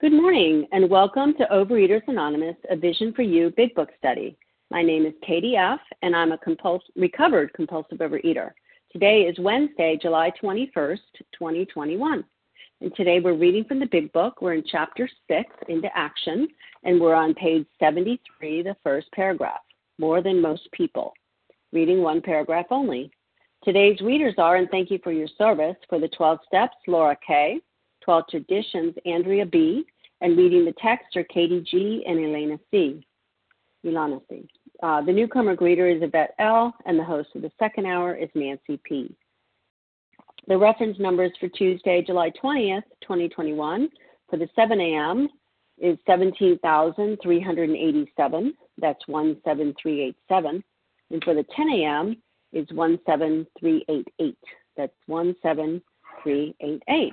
Good morning, and welcome to Overeaters Anonymous, a Vision for You Big Book Study. My name is Katie F., and I'm a recovered compulsive overeater. Today is Wednesday, July 21st, 2021. And today we're reading from the Big Book. We're in Chapter 6, Into Action, and we're on page 73, the first paragraph, More Than Most People, reading one paragraph only. Today's readers are, and thank you for your service, for the 12 Steps, Laura K., 12 Traditions, Andrea B., and reading the text are Katie G. and Elana C. The newcomer greeter is Yvette L., and the host of the second hour is Nancy P. The reference numbers for Tuesday, July 20th, 2021, for the 7 a.m. is 17,387. That's 17387. And for the 10 a.m. is 17388. That's 17388.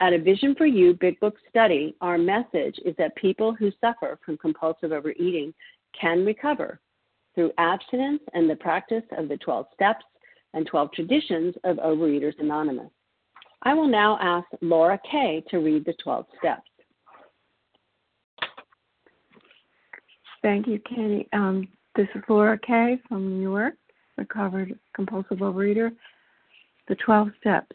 At a Vision for You Big Book Study, our message is that people who suffer from compulsive overeating can recover through abstinence and the practice of the 12 steps and 12 traditions of Overeaters Anonymous. I will now ask Laura Kay to read the 12 steps. Thank you, Katie. This is Laura Kay from New York, recovered compulsive overeater. The 12 steps.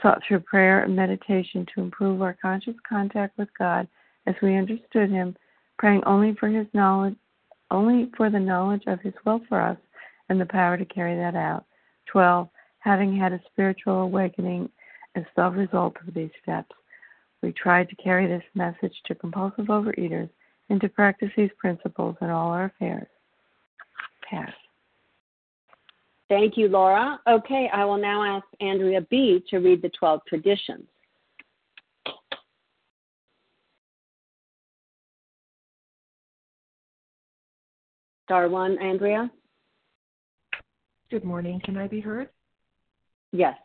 sought through prayer and meditation to improve our conscious contact with God as we understood Him, praying only for the knowledge of His will for us and the power to carry that out. 12, having had a spiritual awakening as the result of these steps, we tried to carry this message to compulsive overeaters and to practice these principles in all our affairs. Pass. Thank you, Laura. Okay, I will now ask Andrea B. to read the 12 traditions. Star 1, Andrea. Good morning. Can I be heard? Yes.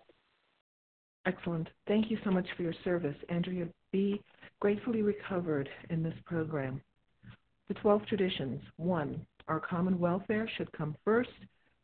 Excellent. Thank you so much for your service, Andrea B., gratefully recovered in this program. The 12 traditions. 1, our common welfare should come first.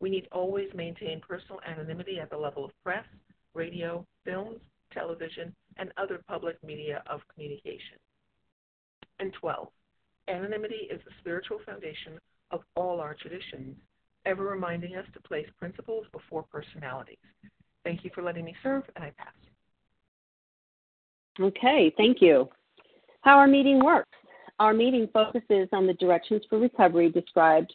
We need always maintain personal anonymity at the level of press, radio, films, television, and other public media of communication. And 12, anonymity is the spiritual foundation of all our traditions, ever reminding us to place principles before personalities. Thank you for letting me serve, and I pass. Okay, thank you. How our meeting works. Our meeting focuses on the directions for recovery described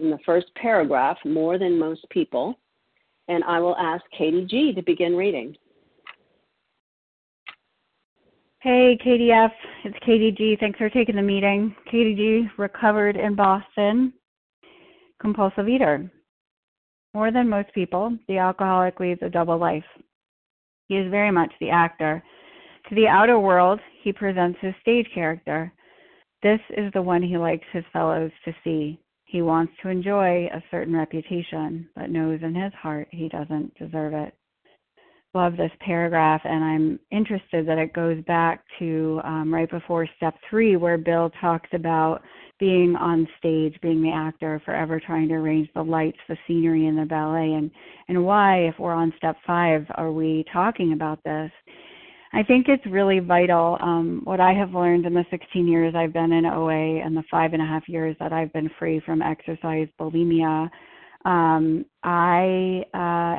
in the first paragraph, more than most people, and I will ask Katie G. to begin reading. Hey, Katie F. It's Katie G. Thanks for taking the meeting. Katie G. recovered in Boston. Compulsive eater. More than most people, the alcoholic leads a double life. He is very much the actor. To the outer world, he presents his stage character. This is the one he likes his fellows to see. He wants to enjoy a certain reputation, but knows in his heart he doesn't deserve it. Love this paragraph, and I'm interested that it goes back to right before step 3, where Bill talks about being on stage, being the actor, forever trying to arrange the lights, the scenery, and the ballet, and why, if we're on step 5, are we talking about this? I think it's really vital. What I have learned in the 16 years I've been in OA and the 5.5 years that I've been free from exercise bulimia, I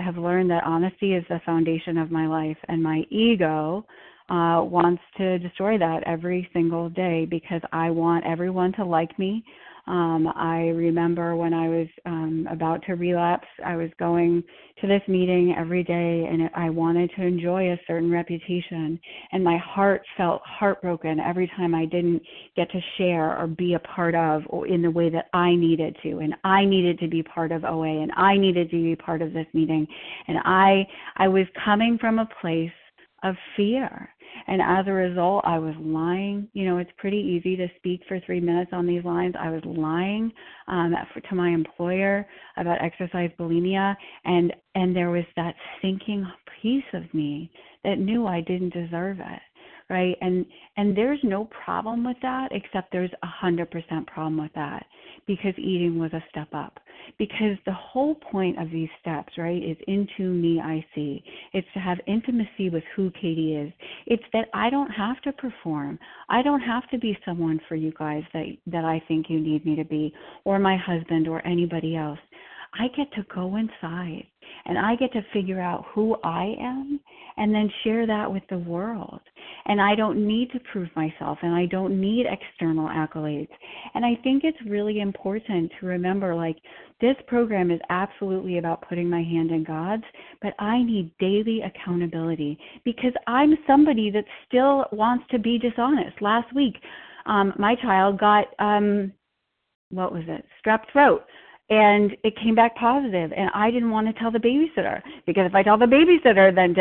have learned that honesty is the foundation of my life, and my ego wants to destroy that every single day because I want everyone to like me. I remember when I was about to relapse, I was going to this meeting every day, and I wanted to enjoy a certain reputation, and my heart felt heartbroken every time I didn't get to share or be a part of or in the way that I needed to, and I needed to be part of OA, and I needed to be part of this meeting, and I was coming from a place of fear. And as a result, I was lying. You know, it's pretty easy to speak for 3 minutes on these lines. I was lying to my employer about exercise bulimia, and there was that sinking piece of me that knew I didn't deserve it, right? And there's no problem with that, except there's 100% problem with that, because eating was a step up. Because the whole point of these steps, right, is into me I see. It's to have intimacy with who Katie is. It's that I don't have to perform. I don't have to be someone for you guys that I think you need me to be, or my husband or anybody else. I get to go inside, and I get to figure out who I am and then share that with the world. And I don't need to prove myself, and I don't need external accolades. And I think it's really important to remember, like, this program is absolutely about putting my hand in God's, but I need daily accountability because I'm somebody that still wants to be dishonest. Last week, my child got, strep throat. And it came back positive, and I didn't want to tell the babysitter, because if I tell the babysitter, then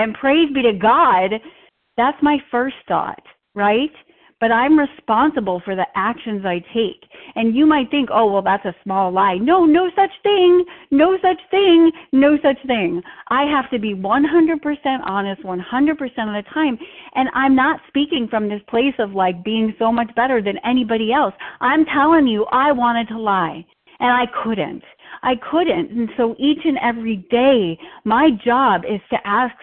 and praise be to God, that's my first thought, right? but I'm responsible for the actions I take. And you might think, oh, well, that's a small lie. No, no such thing, no such thing, no such thing. I have to be 100% honest 100% of the time. And I'm not speaking from this place of like being so much better than anybody else. I'm telling you, I wanted to lie, and I couldn't. I couldn't. And so each and every day, my job is to ask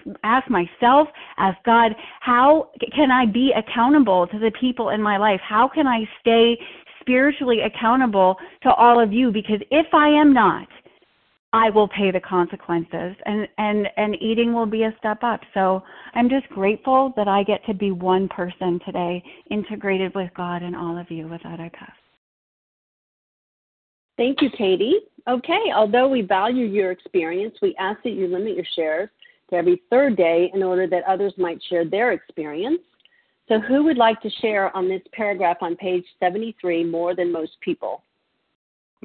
myself, ask God, how can I be accountable to the people in my life? How can I stay spiritually accountable to all of you? Because if I am not, I will pay the consequences, and eating will be a step up. So I'm just grateful that I get to be one person today, integrated with God and all of you. With that, I pass. Thank you, Katie. Okay, although we value your experience, we ask that you limit your shares to every third day in order that others might share their experience. So who would like to share on this paragraph on page 73 more than most people?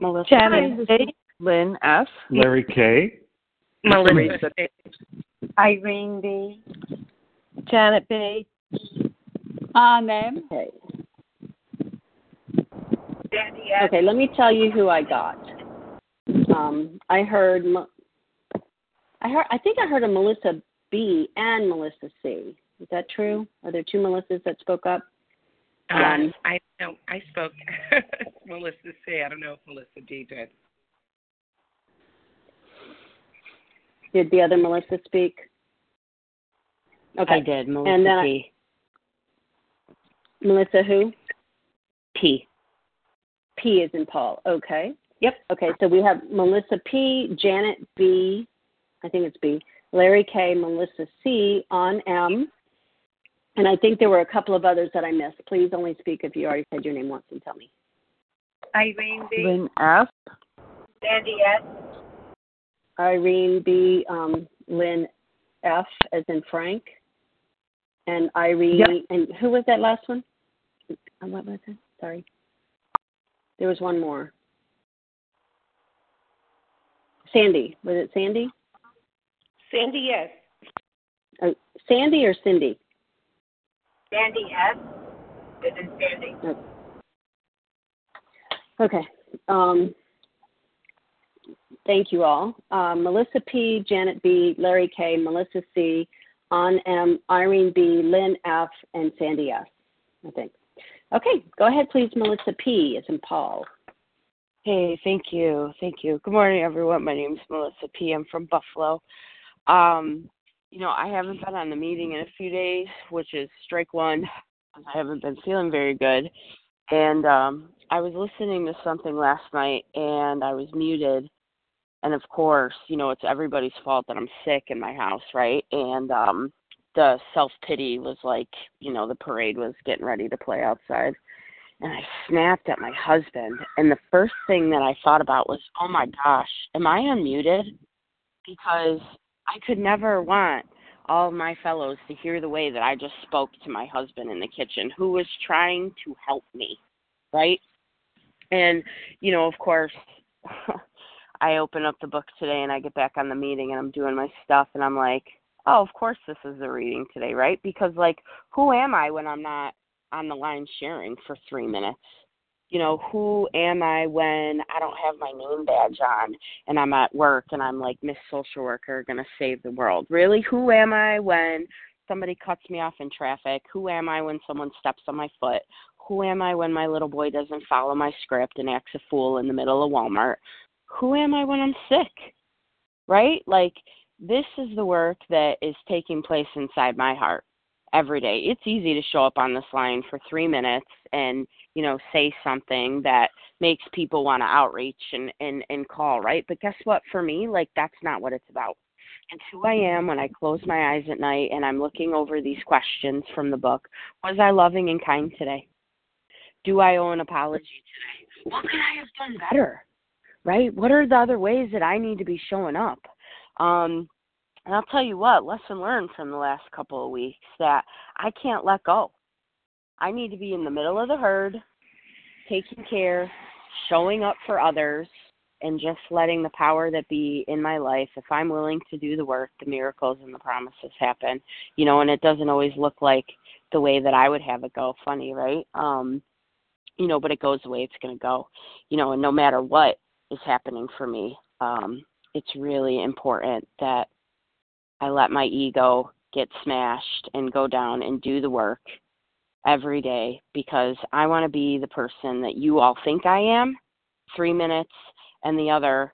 Melissa. Janet B., Lynn F., Larry K., Melissa P., Irene B., Janet B., Ann M. Okay. Okay, let me tell you who I got. I think I heard a Melissa B. and Melissa C. Is that true? Are there two Melissas that spoke up? I spoke Melissa C. I don't know if Melissa D. did. Did the other Melissa speak? Okay, I did. Melissa and then P. Melissa who? P. P as in Paul. Okay. Yep. Okay, so we have Melissa P., Janet B., I think it's B., Larry K., Melissa C., Ann M., and I think there were a couple of others that I missed. Please only speak if you already said your name once and tell me. Irene B. Lynn F. Sandy S. Irene B., Lynn F. as in Frank. And Irene, yep. And who was that last one? What was it? Sorry. There was one more. Sandy. Was it Sandy? Sandy S. Oh, Sandy or Cindy? Sandy S. It is Sandy. Okay. Thank you all. Melissa P., Janet B., Larry K., Melissa C., Ann M., Irene B., Lynn F., and Sandy S., I think. Okay, go ahead, please, Melissa P. as in Paul. Hey, thank you. Good morning, everyone. My name is Melissa P. I'm from Buffalo. I haven't been on the meeting in a few days, which is strike one. I haven't been feeling very good. And I was listening to something last night, and I was muted. And, of course, it's everybody's fault that I'm sick in my house, right? And the self-pity was like, the parade was getting ready to play outside. And I snapped at my husband. And the first thing that I thought about was, oh, my gosh, am I unmuted? Because I could never want all of my fellows to hear the way that I just spoke to my husband in the kitchen, who was trying to help me, right? And, of course, I open up the book today and I get back on the meeting and I'm doing my stuff and I'm like, oh, of course this is the reading today, right? Because, who am I when I'm not on the line sharing for 3 minutes? Who am I when I don't have my name badge on and I'm at work and I'm like, Miss Social Worker, going to save the world? Really? Who am I when somebody cuts me off in traffic? Who am I when someone steps on my foot? Who am I when my little boy doesn't follow my script and acts a fool in the middle of Walmart? Who am I when I'm sick? Right? This is the work that is taking place inside my heart every day. It's easy to show up on this line for 3 minutes and, say something that makes people want to outreach and call, right? But guess what? For me, that's not what it's about. And who I am when I close my eyes at night and I'm looking over these questions from the book. Was I loving and kind today? Do I owe an apology today? What could I have done better, right? What are the other ways that I need to be showing up? And I'll tell you what, lesson learned from the last couple of weeks that I can't let go. I need to be in the middle of the herd, taking care, showing up for others, and just letting the power that be in my life, if I'm willing to do the work, the miracles and the promises happen. And it doesn't always look like the way that I would have it go. Funny, right? You know, but it goes the way it's going to go, you know, and no matter what is happening for me, it's really important that I let my ego get smashed and go down and do the work every day, because I want to be the person that you all think I am 3 minutes and the other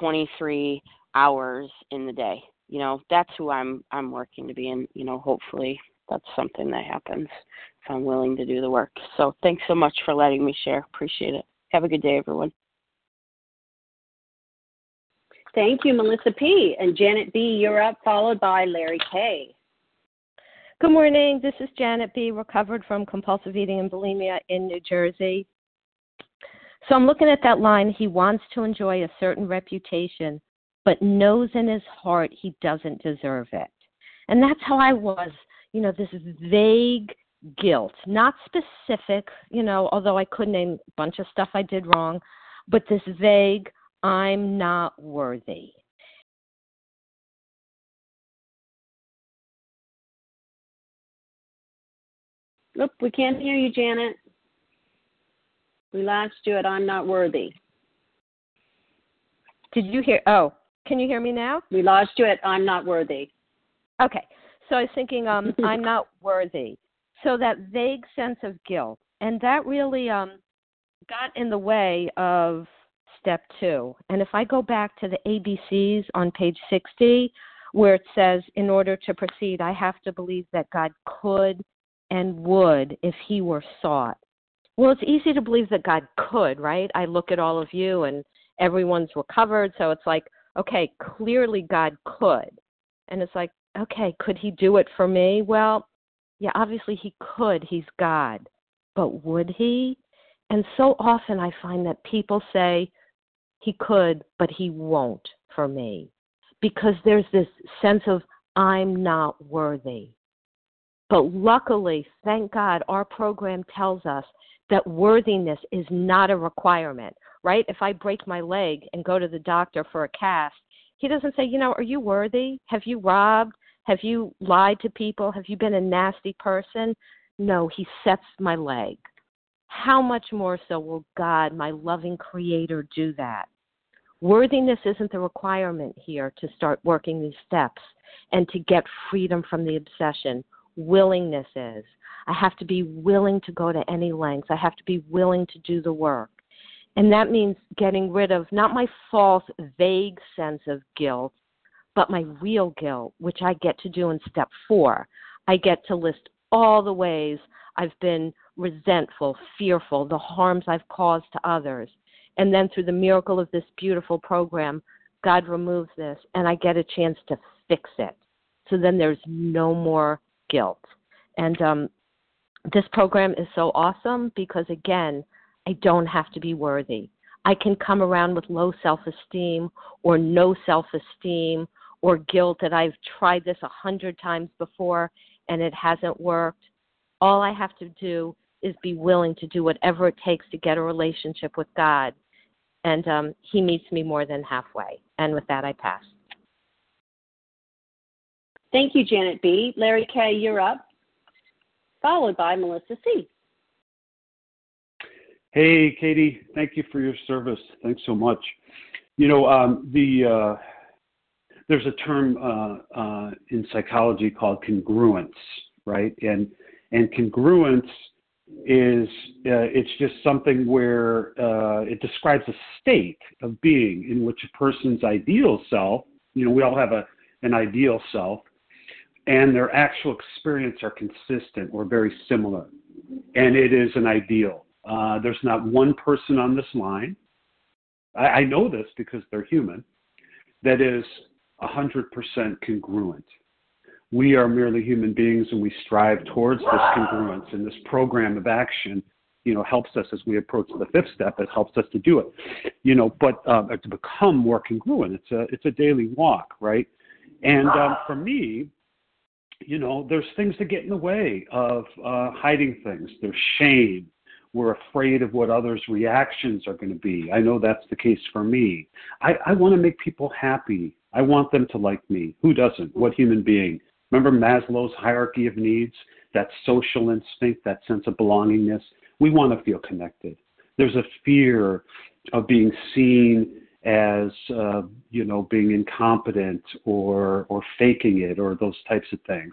23 hours in the day. You know, that's who I'm working to be, and, you know, hopefully that's something that happens if I'm willing to do the work. So thanks so much for letting me share. Appreciate it. Have a good day, everyone. Thank you, Melissa P. And Janet B., you're up, followed by Larry K. Good morning. This is Janet B., recovered from compulsive eating and bulimia in New Jersey. So I'm looking at that line, he wants to enjoy a certain reputation, but knows in his heart he doesn't deserve it. And that's how I was, you know, this vague guilt, not specific, you know, although I could name a bunch of stuff I did wrong, but this vague, I'm not worthy. Look, we can't hear you, Janet. We lost you at I'm not worthy. Did you hear? Oh, can you hear me now? We lost you at I'm not worthy. Okay. So I was thinking, I'm not worthy. So that vague sense of guilt. And that really got in the way of step two. And if I go back to the ABCs on page 60, where it says, in order to proceed, I have to believe that God could and would if he were sought. Well, it's easy to believe that God could, right? I look at all of you and everyone's recovered. So it's like, okay, clearly God could. And it's like, okay, could he do it for me? Well, yeah, obviously he could. He's God. But would he? And so often I find that people say he could, but he won't for me, because there's this sense of I'm not worthy. But luckily, thank God, our program tells us that worthiness is not a requirement, right? If I break my leg and go to the doctor for a cast, he doesn't say, you know, are you worthy? Have you robbed? Have you lied to people? Have you been a nasty person? No, he sets my leg. How much more so will God, my loving creator, do that? Worthiness isn't the requirement here to start working these steps and to get freedom from the obsession. Willingness is. I have to be willing to go to any lengths. I have to be willing to do the work. And that means getting rid of not my false, vague sense of guilt, but my real guilt, which I get to do in step four. I get to list all the ways I've been resentful, fearful, the harms I've caused to others. And then through the miracle of this beautiful program, God removes this, and I get a chance to fix it. So then there's no more guilt. And this program is so awesome because, again, I don't have to be worthy. I can come around with low self-esteem or no self-esteem or guilt that I've tried this 100 times before and it hasn't worked. All I have to do is be willing to do whatever it takes to get a relationship with God. And he meets me more than halfway. And with that, I pass. Thank you, Janet B. Larry K., you're up, followed by Melissa C. Hey, Katie, thank you for your service. Thanks so much. You know, there's a term in psychology called congruence, right? And congruence is it's just something where it describes a state of being in which a person's ideal self, you know, we all have an ideal self, and their actual experience are consistent or very similar. And it is an ideal. There's not one person on this line, I know this because they're human, that is 100% congruent. We are merely human beings, and we strive towards this congruence, and this program of action, you know, helps us as we approach the fifth step. It helps us to do it, you know, but to become more congruent. It's a daily walk, right? And for me, you know, there's things that get in the way of hiding things. There's shame. We're afraid of what others' reactions are going to be. I know that's the case for me. I want to make people happy. I want them to like me. Who doesn't? What human being Remember Maslow's hierarchy of needs, that social instinct, that sense of belongingness? We want to feel connected. There's a fear of being seen as, being incompetent or faking it or those types of things.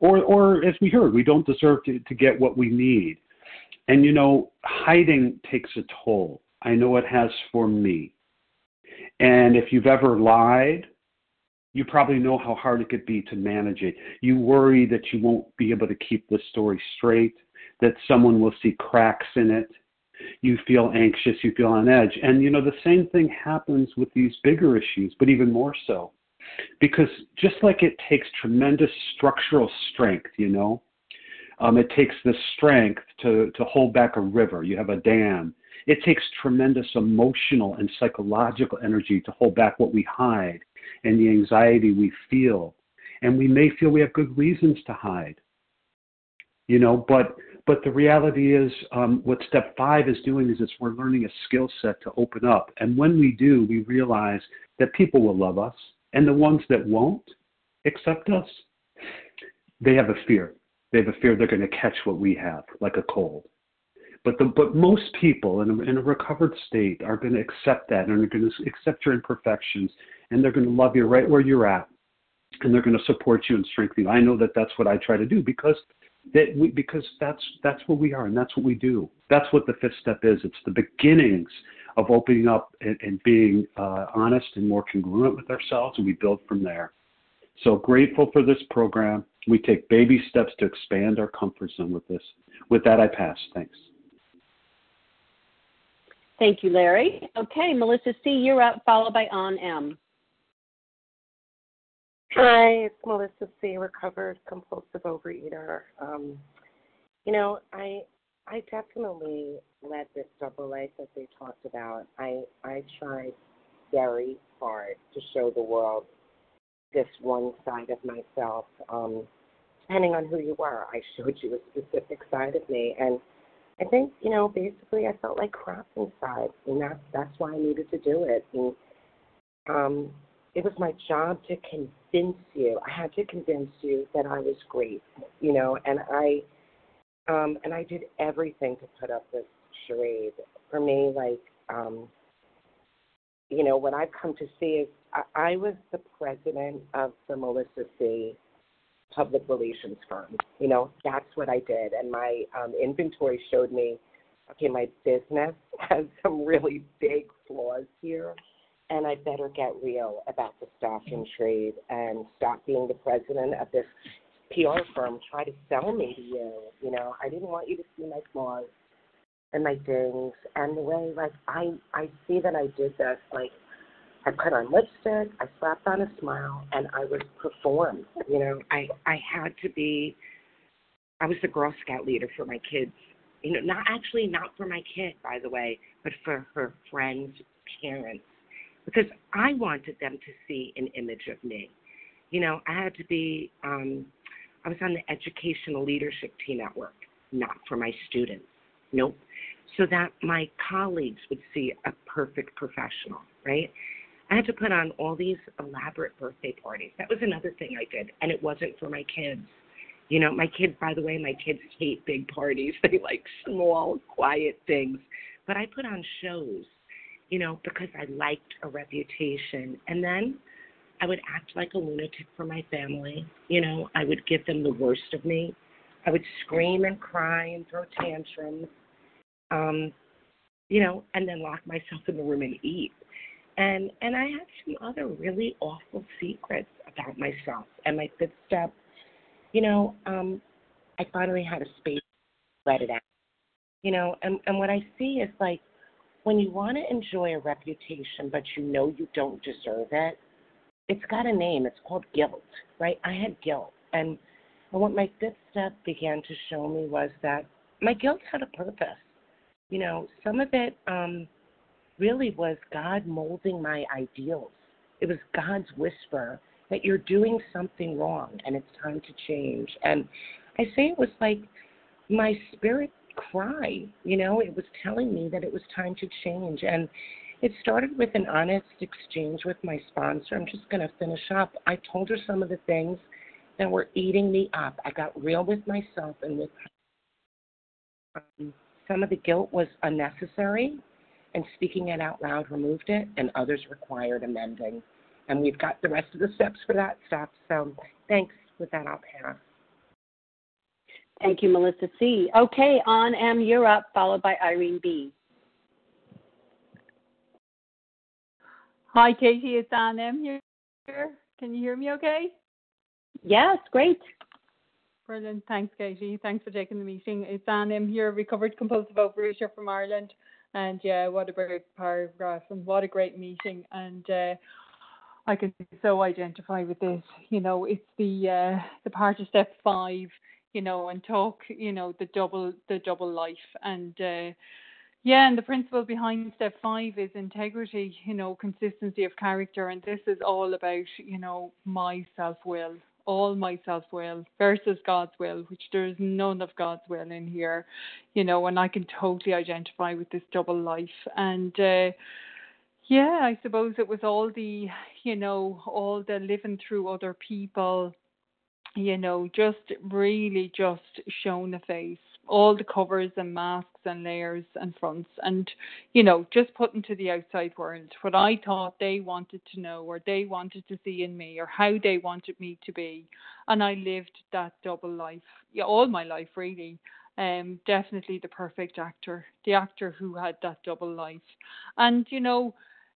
Or as we heard, we don't deserve to get what we need. And, hiding takes a toll. I know it has for me. And if you've ever lied, you probably know how hard it could be to manage it. You worry that you won't be able to keep the story straight, that someone will see cracks in it. You feel anxious, you feel on edge. And, the same thing happens with these bigger issues, but even more so. Because just like it takes tremendous structural strength, it takes the strength to hold back a river. You have a dam. It takes tremendous emotional and psychological energy to hold back what we hide and the anxiety we feel. And we may feel we have good reasons to hide, but the reality is what step 5 is doing is we're learning a skill set to open up. And when we do, we realize that people will love us, and the ones that won't accept us, they have a fear. They have a fear they're going to catch what we have, like a cold. But most people in a recovered state are going to accept that, and they're going to accept your imperfections, and they're going to love you right where you're at, and they're going to support you and strengthen you. I know that's what I try to do because that's what we are, and that's what we do. That's what the 5th step is. It's the beginnings of opening up and being honest and more congruent with ourselves, and we build from there. So grateful for this program. We take baby steps to expand our comfort zone with this. With that, I pass. Thanks. Thank you, Larry. Okay, Melissa C., you're up, followed by Ann M. Hi, it's Melissa C., recovered compulsive overeater. I definitely led this double life as we talked about. I tried very hard to show the world this one side of myself. Depending on who you were, I showed you a specific side of me. And I think, basically I felt like crap inside, and that's why I needed to do it. And it was my job to convince you. I had to convince you that I was great, and I did everything to put up this charade. For me, what I've come to see is I was the president of the Melissa C. public relations firm. That's what I did. And my inventory showed me, okay, my business has some really big flaws here, and I better get real about the stock and trade and stop being the president of this PR firm. Try to sell me to you. I didn't want you to see my flaws and my dings and the way, I see that I did this, I put on lipstick, I slapped on a smile, and I was performed. I had to be, I was the Girl Scout leader for my kids. Not for my kid, by the way, but for her friends' parents, because I wanted them to see an image of me. I had to be, I was on the Educational Leadership Team at work, not for my students. Nope. So that my colleagues would see a perfect professional, right? I had to put on all these elaborate birthday parties. That was another thing I did, and it wasn't for my kids. My kids hate big parties. They like small, quiet things. But I put on shows, because I liked a reputation. And then I would act like a lunatic for my family. I would give them the worst of me. I would scream and cry and throw tantrums, and then lock myself in the room and eat. And I had some other really awful secrets about myself. And my 5th step, I finally had a space to let it out. And what I see is when you want to enjoy a reputation but you don't deserve it, it's got a name. It's called guilt, right? I had guilt. And what my 5th step began to show me was that my guilt had a purpose. Some of it... really was God molding my ideals. It was God's whisper that you're doing something wrong and it's time to change. And I say it was like my spirit cry, it was telling me that it was time to change. And it started with an honest exchange with my sponsor. I'm just going to finish up. I told her some of the things and were eating me up. I got real with myself and with her. Some of the guilt was unnecessary, and speaking it out loud removed it, and others required amending. And we've got the rest of the steps for that stuff. So thanks. With that, I'll pass. Thank you, Melissa C. Okay, Ann M., you're up, followed by Irene B. Hi, Katie. It's Ann M. here. Can you hear me okay? Yes, great. Brilliant. Thanks, Katie. Thanks for taking the meeting. It's Ann M. here, recovered compulsive overeater from Ireland. And yeah, what a great paragraph and what a great meeting. And I can so identify with this. You know, it's the part of step 5. You know, and talk. You know, the double life, and and the principle behind step 5 is integrity. You know, consistency of character, and this is all about my self will, all my self will versus God's will, which there is none of God's will in here. You know, and I can totally identify with this double life, and I suppose it was all the living through other people. You know, just shown a face, all the covers and masks and layers and fronts, and, just put into the outside world what I thought they wanted to know or they wanted to see in me or how they wanted me to be. And I lived that double life, all my life, really. Definitely the perfect actor, the actor who had that double life. And,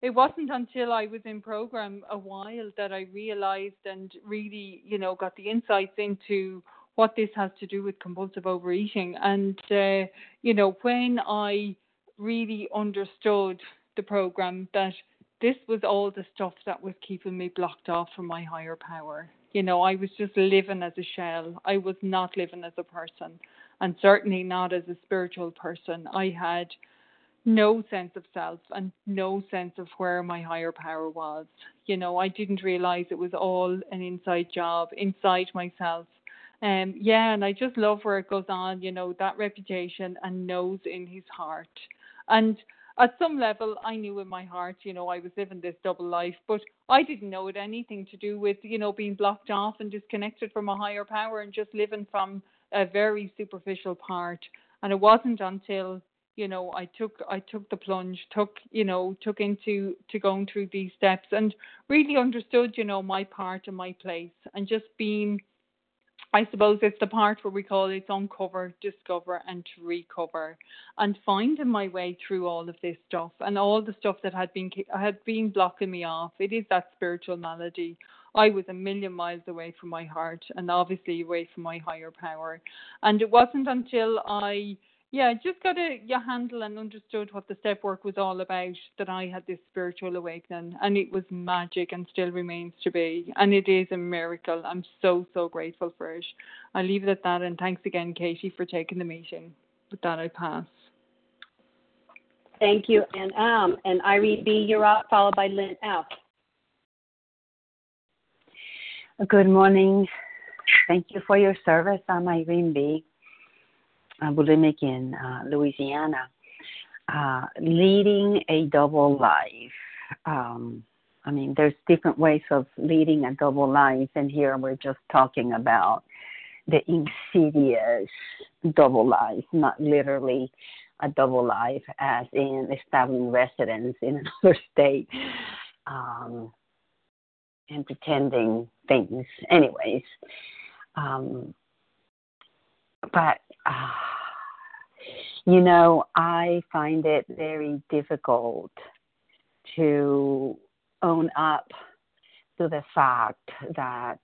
it wasn't until I was in program a while that I realized and really, got the insights into what this has to do with compulsive overeating. And, when I really understood the program, that this was all the stuff that was keeping me blocked off from my higher power. I was just living as a shell. I was not living as a person, and certainly not as a spiritual person. I had no sense of self and no sense of where my higher power was. I didn't realize it was all an inside job, inside myself. And I just love where it goes on, that reputation and knows in his heart. And at some level, I knew in my heart, I was living this double life, but I didn't know it anything to do with, being blocked off and disconnected from a higher power and just living from a very superficial part. And it wasn't until I took the plunge, took into to going through these steps and really understood, my part and my place, and just being, I suppose it's the part where we call it uncover, discover and to recover, and finding my way through all of this stuff and all the stuff that had been blocking me off. It is that spiritual malady. I was a million miles away from my heart and obviously away from my higher power. And it wasn't until I just got a handle and understood what the step work was all about that I had this spiritual awakening, and it was magic and still remains to be. And it is a miracle. I'm so, so grateful for it. I'll leave it at that. And thanks again, Katie, for taking the meeting. With that, I pass. Thank you. And Irene B., you're up, followed by Lynn F. Good morning. Thank you for your service. I'm Irene B., bulimic in Louisiana, leading a double life. There's different ways of leading a double life, and here we're just talking about the insidious double life, not literally a double life as in establishing residence in another state and pretending things. Anyways, but I find it very difficult to own up to the fact that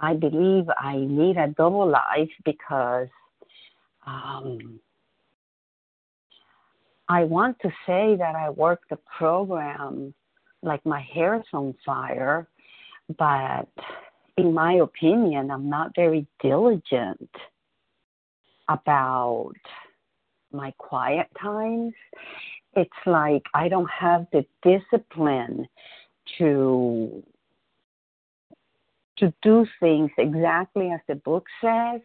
I believe I need a double life because I want to say that I work the program like my hair is on fire, but in my opinion, I'm not very diligent about my quiet times. It's like I don't have the discipline to do things exactly as the book says,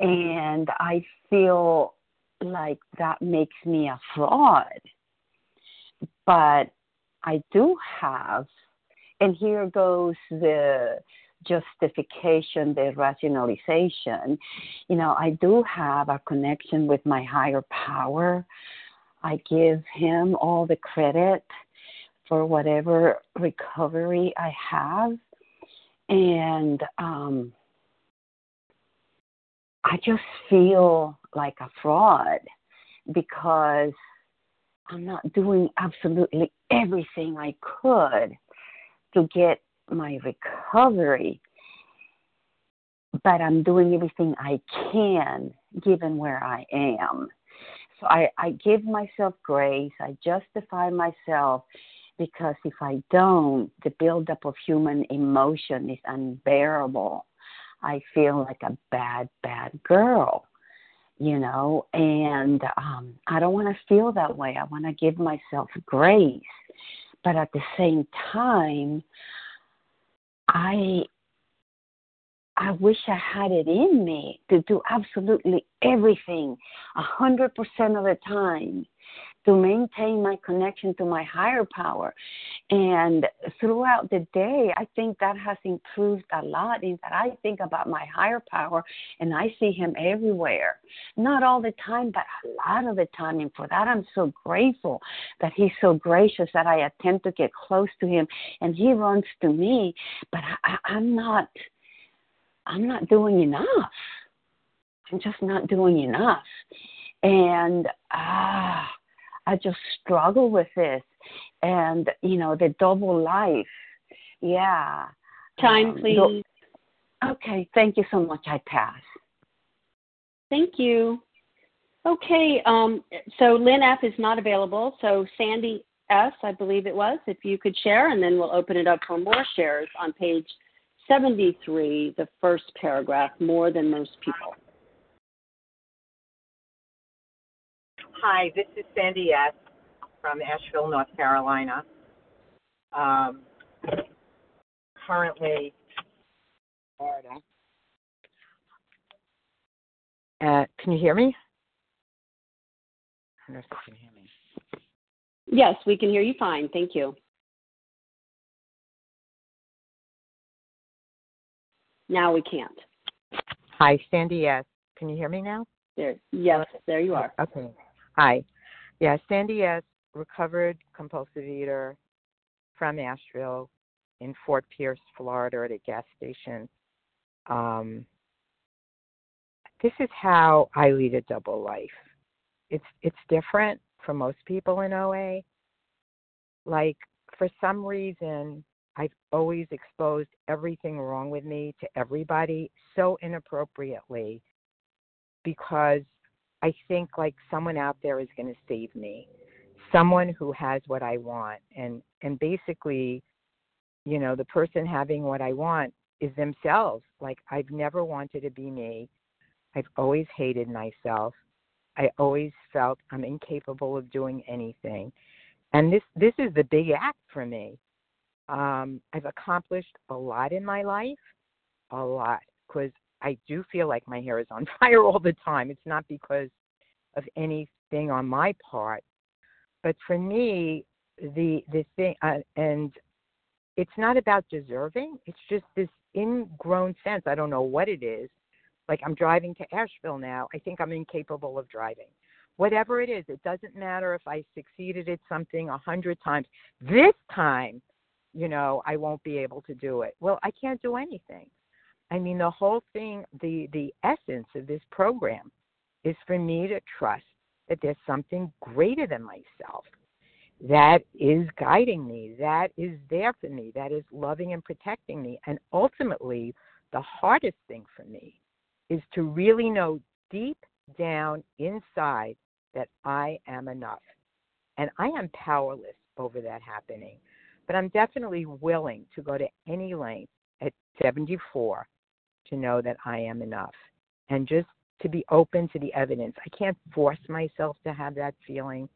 and I feel like that makes me a fraud. But I do have, and here goes the justification, the rationalization. You know, I do have a connection with my higher power. I give him all the credit for whatever recovery I have. And I just feel like a fraud because I'm not doing absolutely everything I could to get my recovery, but I'm doing everything I can given where I am. So I give myself grace. I justify myself because if I don't, the buildup of human emotion is unbearable. I feel like a bad, bad girl, you know, and I don't want to feel that way. I want to give myself grace. But at the same time, I wish I had it in me to do absolutely everything 100% of the time to maintain my connection to my higher power. And throughout the day, I think that has improved a lot in that I think about my higher power and I see him everywhere. Not all the time, but a lot of the time. And for that, I'm so grateful that he's so gracious that I attempt to get close to him and he runs to me, but I'm not doing enough. I'm just not doing enough. And I just struggle with this. And, you know, the double life. Yeah. Time, please. Okay. Thank you so much. I pass. Thank you. Okay. So Lynn F. is not available. So Sandy S., I believe it was, if you could share, and then we'll open it up for more shares on page 73, the first paragraph, more than most people. Hi, this is Sandy S. from Asheville, North Carolina. Currently, Florida. Can you hear me? I don't know if you can hear me. Yes, we can hear you fine. Thank you. Now we can't. Hi, Sandy S. Can you hear me now? There. Yes, there you are. Okay. Hi. Yeah, Sandy S., recovered compulsive eater from Asheville in Fort Pierce, Florida, at a gas station. This is how I lead a double life. It's different from most people in OA. Like, for some reason, I've always exposed everything wrong with me to everybody so inappropriately because I think like someone out there is going to save me, someone who has what I want. And basically, you know, the person having what I want is themselves. Like I've never wanted to be me. I've always hated myself. I always felt I'm incapable of doing anything. And this is the big act for me. I've accomplished a lot in my life, a lot, because I do feel like my hair is on fire all the time. It's not because of anything on my part. But for me, the thing, and it's not about deserving. It's just this ingrown sense. I don't know what it is. Like I'm driving to Asheville now. I think I'm incapable of driving. Whatever it is, it doesn't matter if I succeeded at something 100 times. This time, you know, I won't be able to do it. Well, I can't do anything. I mean, the whole thing, the essence of this program is for me to trust that there's something greater than myself that is guiding me, that is there for me, that is loving and protecting me. And ultimately, the hardest thing for me is to really know deep down inside that I am enough. And I am powerless over that happening. But I'm definitely willing to go to any length at 74 to know that I am enough and just to be open to the evidence. I can't force myself to have that feeling,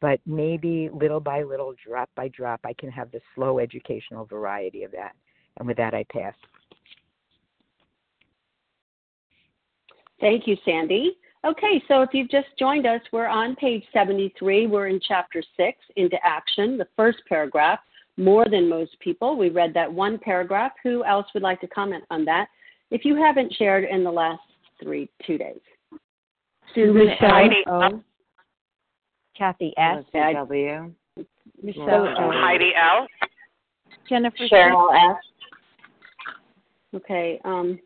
but maybe little by little, drop by drop, I can have the slow educational variety of that. And with that, I pass. Thank you, Sandy. Okay, so if you've just joined us, we're on page 73. We're in chapter 6, Into Action, the first paragraph, more than most people. We read that one paragraph. Who else would like to comment on that? If you haven't shared in the last 2 days. Susan O. Kathy S. W. Michelle O. Heidi L. Jennifer Cheryl S. Okay. I'm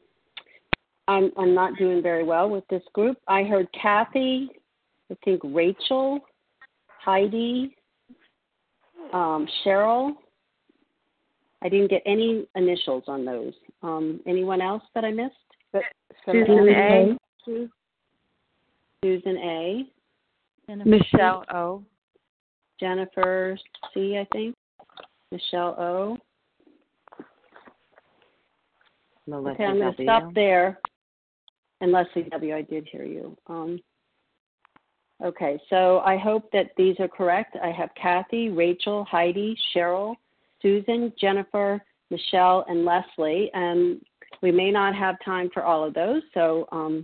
not doing very well with this group. I heard Kathy, I think Rachel, Heidi, Cheryl. I didn't get any initials on those. Anyone else that I missed? But Susan A. Susan A. Jennifer Michelle C. O. Jennifer C., I think. Michelle O. Melissa okay, I'm going to stop there. And Leslie W., I did hear you. Okay, so I hope that these are correct. I have Kathy, Rachel, Heidi, Cheryl, Susan, Jennifer, Michelle, and Leslie. And we may not have time for all of those. So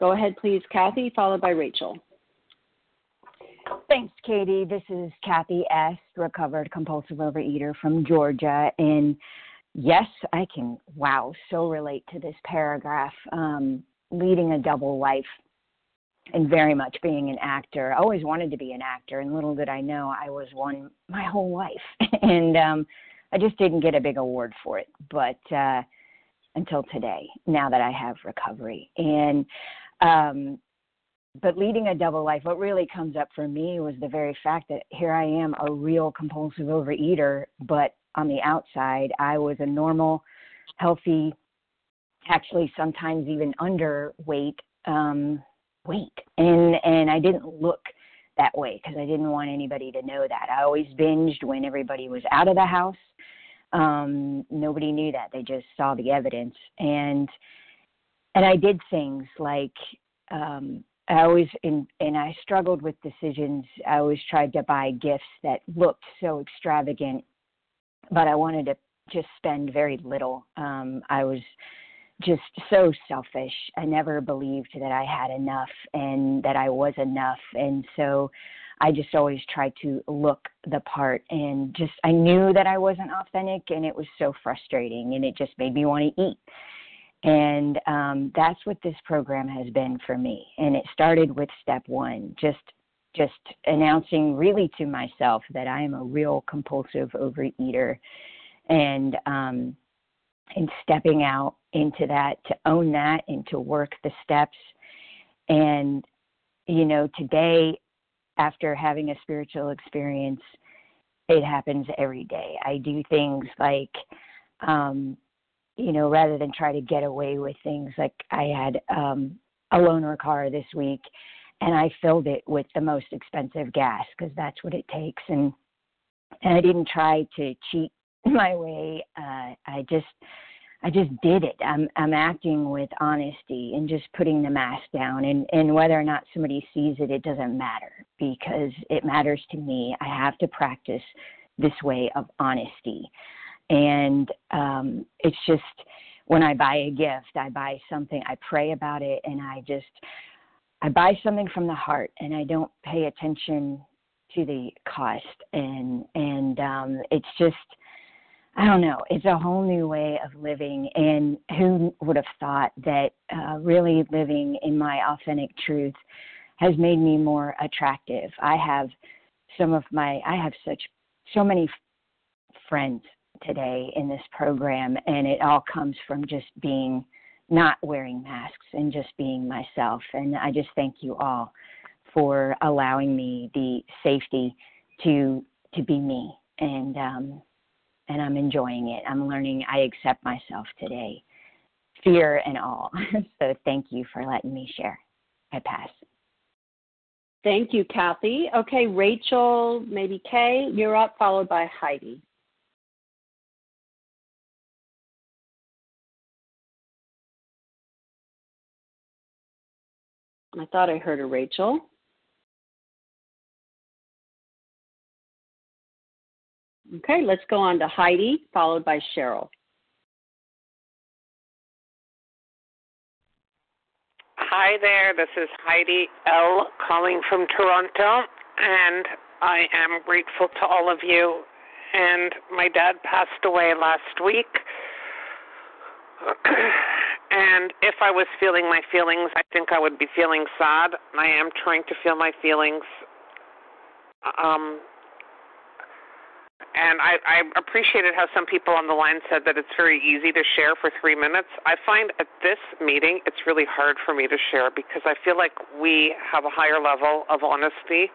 go ahead, please, Kathy, followed by Rachel. Thanks, Katie. This is Kathy S., recovered compulsive overeater from Georgia. And yes, I can, so relate to this paragraph, leading a double life and very much being an actor. I always wanted to be an actor, and little did I know I was one my whole life. And I just didn't get a big award for it, but until today, now that I have recovery. And but leading a double life, what really comes up for me was the very fact that here I am, a real compulsive overeater, but on the outside, I was a normal, healthy, actually sometimes even underweight weight. And I didn't look that way because I didn't want anybody to know that. I always binged when everybody was out of the house. Nobody knew that. They just saw the evidence. And I did things like I always, and I struggled with decisions. I always tried to buy gifts that looked so extravagant, but I wanted to just spend very little. I was just so selfish. I never believed that I had enough and that I was enough. And so I just always tried to look the part, and just, I knew that I wasn't authentic, and it was so frustrating, and it just made me want to eat. And that's what this program has been for me. And it started with step one, just announcing really to myself that I am a real compulsive overeater, and stepping out into that, to own that and to work the steps. And, you know, today, after having a spiritual experience, it happens every day. I do things like, you know, rather than try to get away with things, like I had a loaner car this week, and I filled it with the most expensive gas because that's what it takes. And I didn't try to cheat my way. I just did it. I'm acting with honesty and just putting the mask down. And whether or not somebody sees it, it doesn't matter because it matters to me. I have to practice this way of honesty. And it's just when I buy a gift, I buy something, I pray about it, and I buy something from the heart, and I don't pay attention to the cost. And it's just, I don't know, it's a whole new way of living. And who would have thought that really living in my authentic truth has made me more attractive. I have so many friends today in this program, and it all comes from just being, not wearing masks and just being myself. And I just thank you all for allowing me the safety to be me. And I'm enjoying it. I'm learning. I accept myself today, fear and all. So thank you for letting me share. I pass. Thank you, Kathy. Okay, Rachel, maybe Kay, you're up, followed by Heidi. I thought I heard a Rachel. Okay, let's go on to Heidi, followed by Cheryl. Hi there, this is Heidi L. calling from Toronto, and I am grateful to all of you and my dad passed away last week. And if I was feeling my feelings, I think I would be feeling sad. I am trying to feel my feelings. And I appreciated how some people on the line said that it's very easy to share for 3 minutes. I find at this meeting it's really hard for me to share because I feel like we have a higher level of honesty,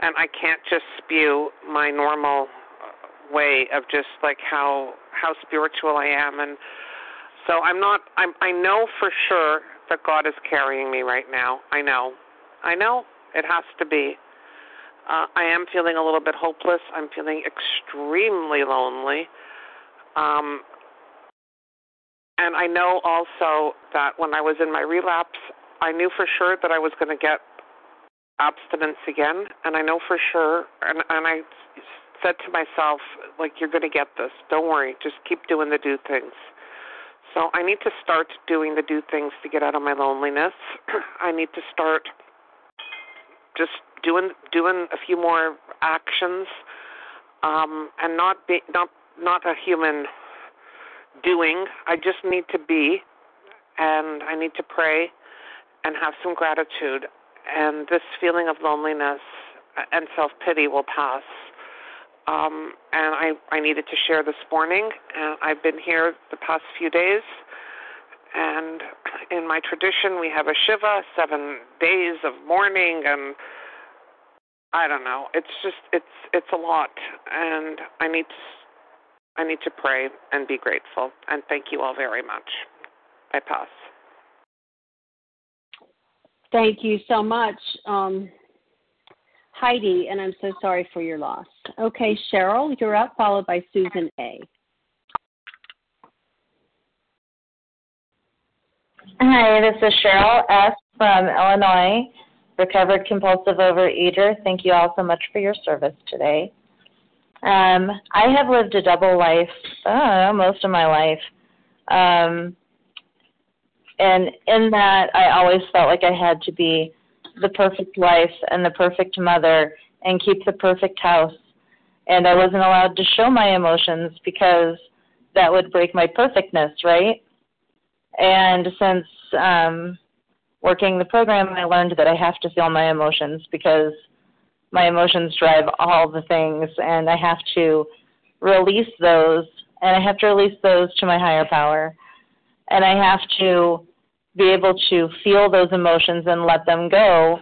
and I can't just spew my normal way of just like how spiritual I am. And so I know for sure that God is carrying me right now. I know it has to be. I am feeling a little bit hopeless. I'm feeling extremely lonely. And I know also that when I was in my relapse, I knew for sure that I was going to get abstinence again. And I know for sure, and I said to myself, like, you're going to get this. Don't worry. Just keep doing the do things. So I need to start doing the do things to get out of my loneliness. I need to start just doing a few more actions, and not a human doing. I just need to be, and I need to pray and have some gratitude. And this feeling of loneliness and self-pity will pass. And I needed to share this morning, and I've been here the past few days. And in my tradition, we have a Shiva, 7 days of mourning, and I don't know. It's just it's a lot, and I need to pray and be grateful. And thank you all very much. I pass. Thank you so much, Heidi, and I'm so sorry for your loss. Okay, Cheryl, you're up, followed by Susan A. Hi, this is Cheryl S. from Illinois, recovered compulsive overeater. Thank you all so much for your service today. I have lived a double life most of my life. And in that, I always felt like I had to be the perfect wife and the perfect mother and keep the perfect house. And I wasn't allowed to show my emotions because that would break my perfectness, right? And since working the program, I learned that I have to feel my emotions because my emotions drive all the things, and I have to release those, and I have to release those to my higher power. And I have to be able to feel those emotions and let them go,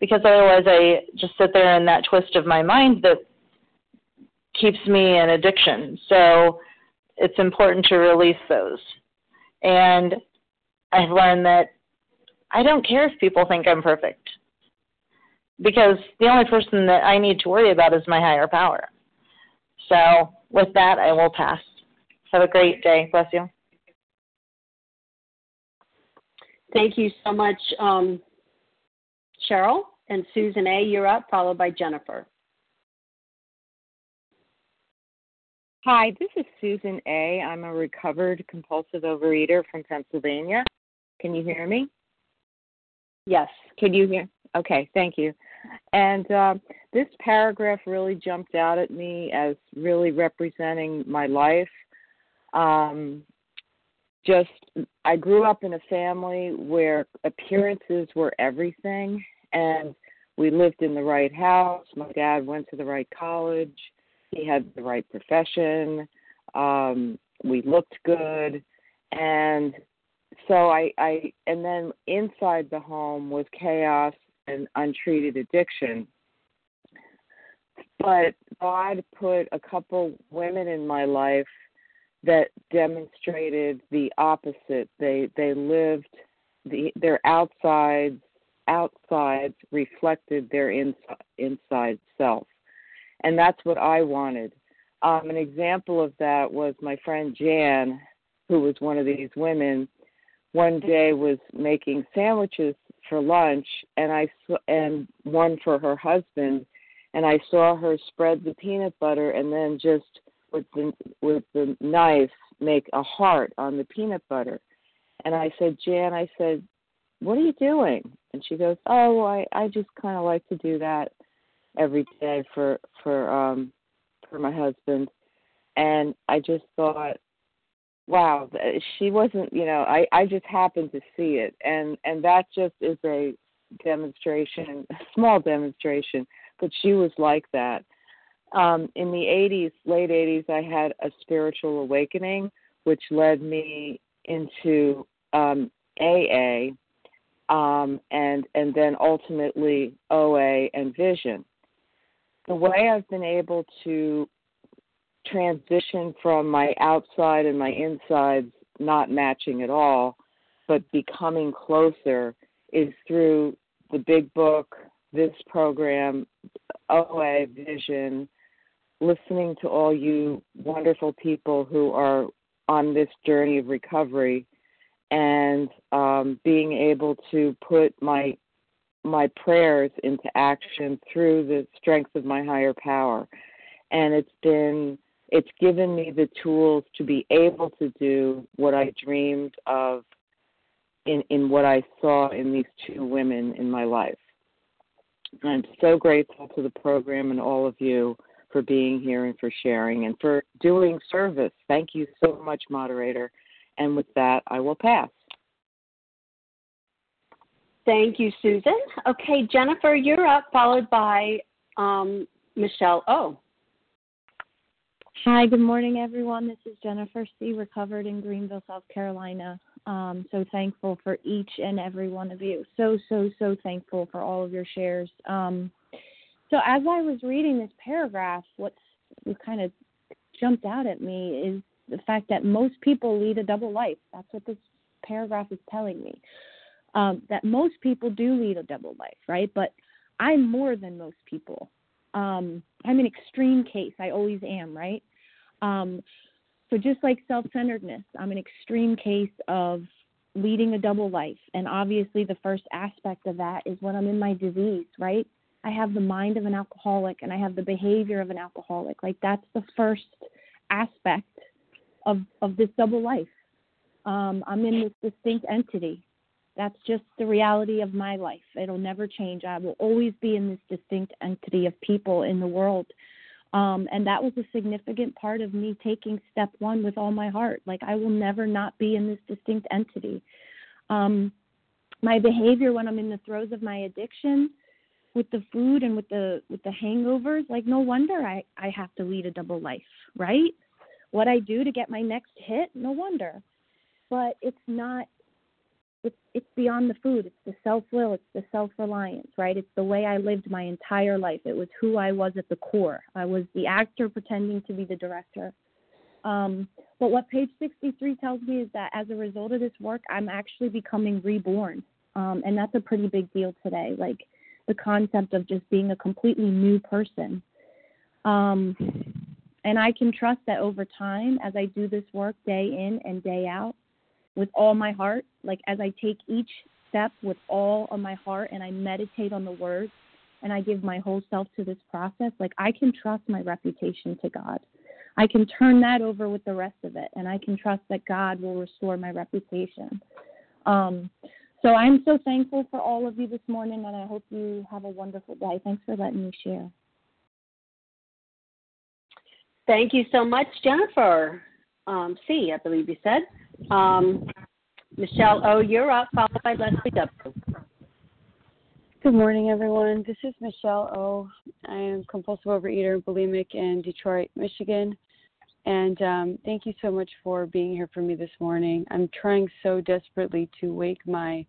because otherwise I just sit there in that twist of my mind that keeps me in addiction. So it's important to release those. And I've learned that I don't care if people think I'm perfect, because the only person that I need to worry about is my higher power. So with that, I will pass. Have a great day. Bless you. Thank you so much, Cheryl. And Susan A., you're up, followed by Jennifer. Hi, this is Susan A. I'm a recovered compulsive overeater from Pennsylvania. Can you hear me? Yes. Can you hear? Okay, thank you. And this paragraph really jumped out at me as really representing my life. I grew up in a family where appearances were everything, and we lived in the right house. My dad went to the right college. He had the right profession. We looked good. And so I and then inside the home was chaos and untreated addiction. But God put a couple women in my life that demonstrated the opposite. They lived their outsides reflected their inside self, and that's what I wanted. An example of that was my friend Jan, who was one of these women. One day was making sandwiches for lunch, and one for her husband, and I saw her spread the peanut butter and then just with the knife make a heart on the peanut butter. And I said, Jan, what are you doing? And she goes, I just kind of like to do that every day for my husband. And I just thought, wow, she wasn't, you know, I just happened to see it. And that just is a demonstration, a small demonstration, but she was like that. In the 80s, late 80s, I had a spiritual awakening, which led me into AA and then ultimately OA and Vision. The way I've been able to transition from my outside and my insides not matching at all, but becoming closer, is through the big book, this program, OA, Vision, listening to all you wonderful people who are on this journey of recovery, and being able to put my prayers into action through the strength of my higher power. And it's given me the tools to be able to do what I dreamed of in what I saw in these two women in my life. And I'm so grateful to the program and all of you for being here and for sharing and for doing service. Thank you so much, moderator. And with that, I will pass. Thank you, Susan. Okay, Jennifer, you're up, followed by Michelle O. Hi, good morning, everyone. This is Jennifer C., recovered in Greenville, South Carolina. So thankful for each and every one of you. So thankful for all of your shares. So as I was reading this paragraph, what kind of jumped out at me is the fact that most people lead a double life. That's what this paragraph is telling me, that most people do lead a double life, right? But I'm more than most people. I'm an extreme case. I always am, right? So just like self-centeredness, I'm an extreme case of leading a double life. And obviously the first aspect of that is when I'm in my disease, right? I have the mind of an alcoholic and I have the behavior of an alcoholic. Like, that's the first aspect of this double life. I'm in this distinct entity. That's just the reality of my life. It'll never change. I will always be in this distinct entity of people in the world. And that was a significant part of me taking step one with all my heart. Like, I will never not be in this distinct entity. My behavior when I'm in the throes of my addiction with the food and with the hangovers, like, no wonder I have to lead a double life, right? What I do to get my next hit, no wonder. But it's not, it's beyond the food. It's the self-will. It's the self-reliance, right? It's the way I lived my entire life. It was who I was at the core. I was the actor pretending to be the director. But what page 63 tells me is that as a result of this work, I'm actually becoming reborn. And that's a pretty big deal today, like the concept of just being a completely new person. And I can trust that over time, as I do this work day in and day out, with all my heart, like as I take each step with all of my heart and I meditate on the words and I give my whole self to this process, like I can trust my reputation to God. I can turn that over with the rest of it, and I can trust that God will restore my reputation. So I'm so thankful for all of you this morning, and I hope you have a wonderful day. Thanks for letting me share. Thank you so much, Jennifer. C, I believe you said. Michelle O., you're up, followed by Leslie W. Good morning, everyone. This is Michelle O. I am compulsive overeater and bulimic in Detroit, Michigan. And thank you so much for being here for me this morning. I'm trying so desperately to wake my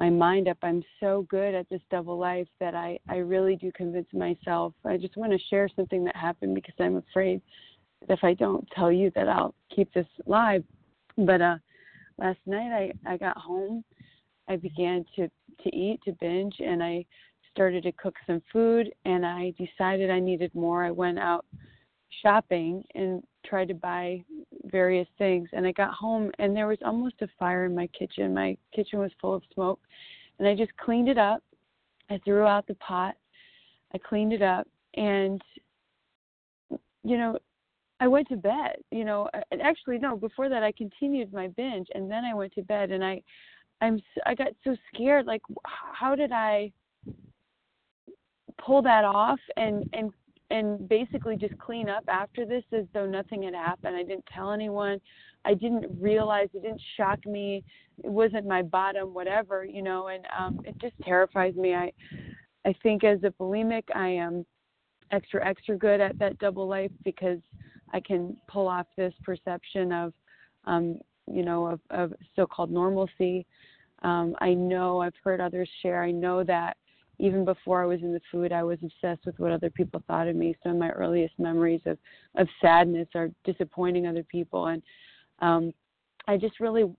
mind up. I'm so good at this double life that I really do convince myself. I just want to share something that happened because I'm afraid if I don't tell you that I'll keep this live. But last night I got home, I began to eat, to binge, and I started to cook some food, and I decided I needed more. I went out shopping and tried to buy various things, and I got home, and there was almost a fire in my kitchen. My kitchen was full of smoke, and I just cleaned it up. I threw out the pot. I cleaned it up, and, you know, I went to bed, you know, actually, no, before that I continued my binge, and then I went to bed, and I got so scared, like, how did I pull that off and, and, and basically just clean up after this as though nothing had happened. I didn't tell anyone. I didn't realize. It didn't shock me. It wasn't my bottom, whatever, you know, and it just terrifies me. I think as a bulimic, I am extra good at that double life because I can pull off this perception of, you know, of so-called normalcy. I know I've heard others share. I know that even before I was in the food, I was obsessed with what other people thought of me. Some of my earliest memories of sadness are disappointing other people. And I just really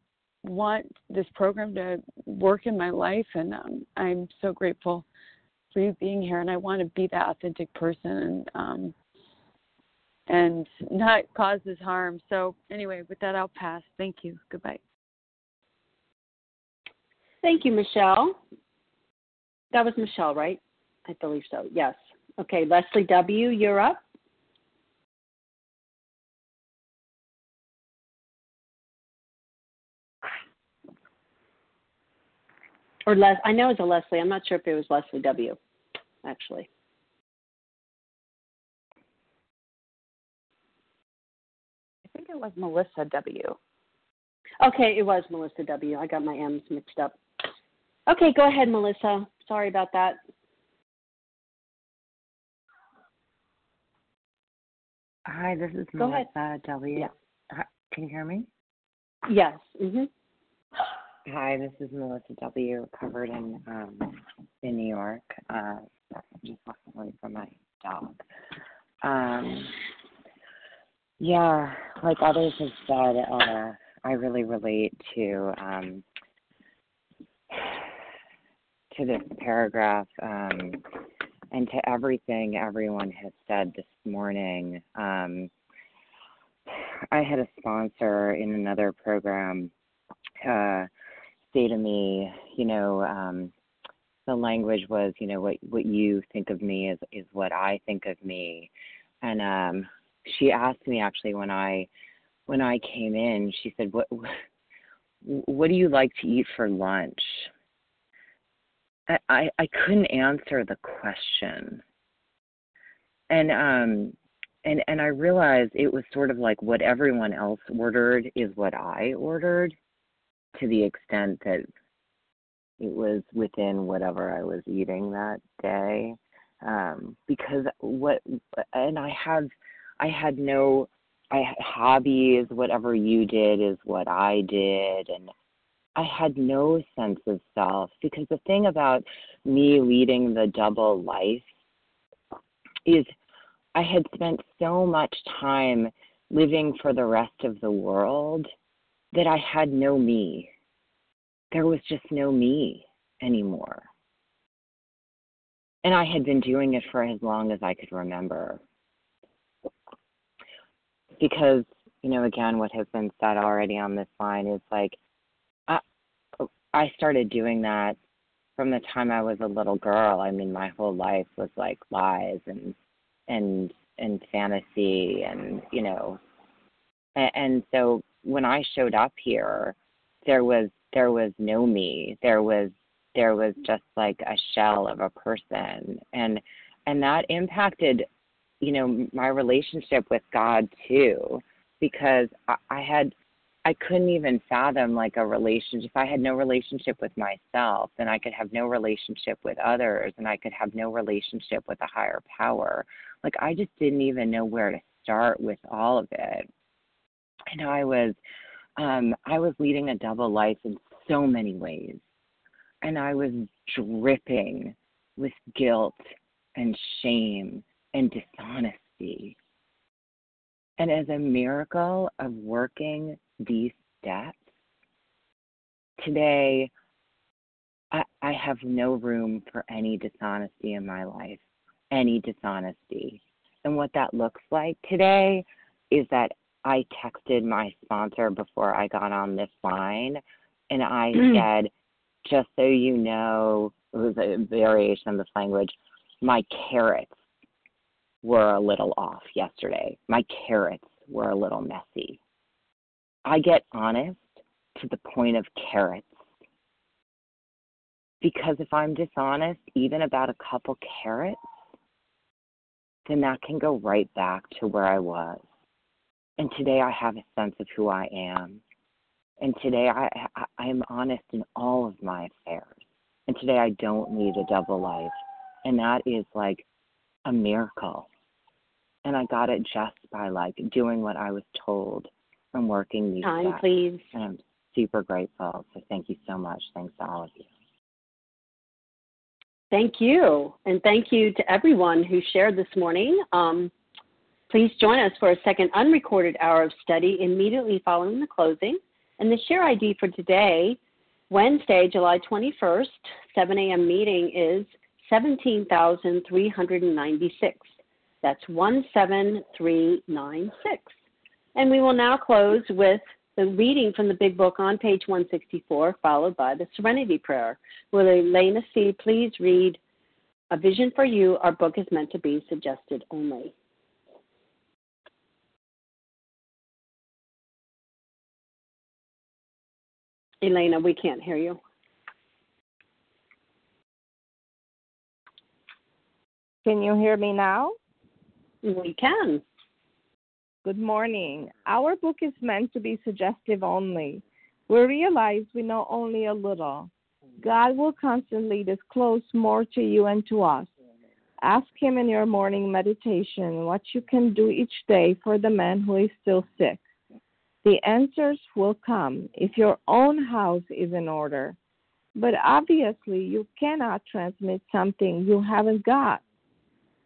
want this program to work in my life. And I'm so grateful for you being here. And I want to be that authentic person and not cause this harm. So anyway, with that, I'll pass. Thank you. Goodbye. Thank you, Michelle. That was Michelle, right? I believe so. Yes. Okay, Leslie W., you're up. Or Les, I know it's a Leslie. I'm not sure if it was Leslie W., actually. I think it was Melissa W. Okay, it was Melissa W. I got my M's mixed up. Okay, go ahead, Melissa. Sorry about that. Hi, this is Melissa W. Yeah. Hi, can you hear me? Yes. Mm-hmm. Hi, this is Melissa W. Recovered in New York. Just walking away from my dog. Yeah, like others have said, I really relate to this paragraph and to everything everyone has said this morning. I had a sponsor in another program say to me, you know, the language was, you know, what you think of me is what I think of me. And she asked me actually when I came in, she said, what do you like to eat for lunch? I couldn't answer the question. And I realized it was sort of like what everyone else ordered is what I ordered, to the extent that it was within whatever I was eating that day. Because I had no hobbies, whatever you did is what I did, and I had no sense of self, because the thing about me leading the double life is I had spent so much time living for the rest of the world that I had no me. There was just no me anymore. And I had been doing it for as long as I could remember. Because, you know, again, what has been said already on this line is like, I started doing that from the time I was a little girl. I mean, my whole life was like lies and fantasy, and you know, and so when I showed up here, there was no me. There was just like a shell of a person, and that impacted, you know, my relationship with God too, because I couldn't even fathom like a relationship. I had no relationship with myself, then I could have no relationship with others, and I could have no relationship with a higher power. Like, I just didn't even know where to start with all of it. And I was leading a double life in so many ways. And I was dripping with guilt and shame and dishonesty. And as a miracle of working these steps, today I have no room for any dishonesty in my life, any dishonesty. And what that looks like today is that I texted my sponsor before I got on this line, and I said, just so you know, it was a variation of this language, my carrots were a little off yesterday. My carrots were a little messy. I get honest to the point of carrots, because if I'm dishonest even about a couple carrots, then that can go right back to where I was. And today I have a sense of who I am. And today I am honest in all of my affairs. And today I don't need a double life. And that is like a miracle. And I got it just by like doing what I was told and working these steps. Time, please. And I'm super grateful. So thank you so much. Thanks to all of you. Thank you. And thank you to everyone who shared this morning. Please join us for a second unrecorded hour of study immediately following the closing. And the share ID for today, Wednesday, July 21st, 7 a.m. meeting is 17,396. That's 17396. And we will now close with the reading from the Big Book on page 164, followed by the Serenity Prayer. Will Elena C. please read A Vision for You? Our book is meant to be suggested only. Elena, we can't hear you. Can you hear me now? We can. Good morning. Our book is meant to be suggestive only. We realize we know only a little. God will constantly disclose more to you and to us. Ask Him in your morning meditation what you can do each day for the man who is still sick. The answers will come if your own house is in order. But obviously, you cannot transmit something you haven't got.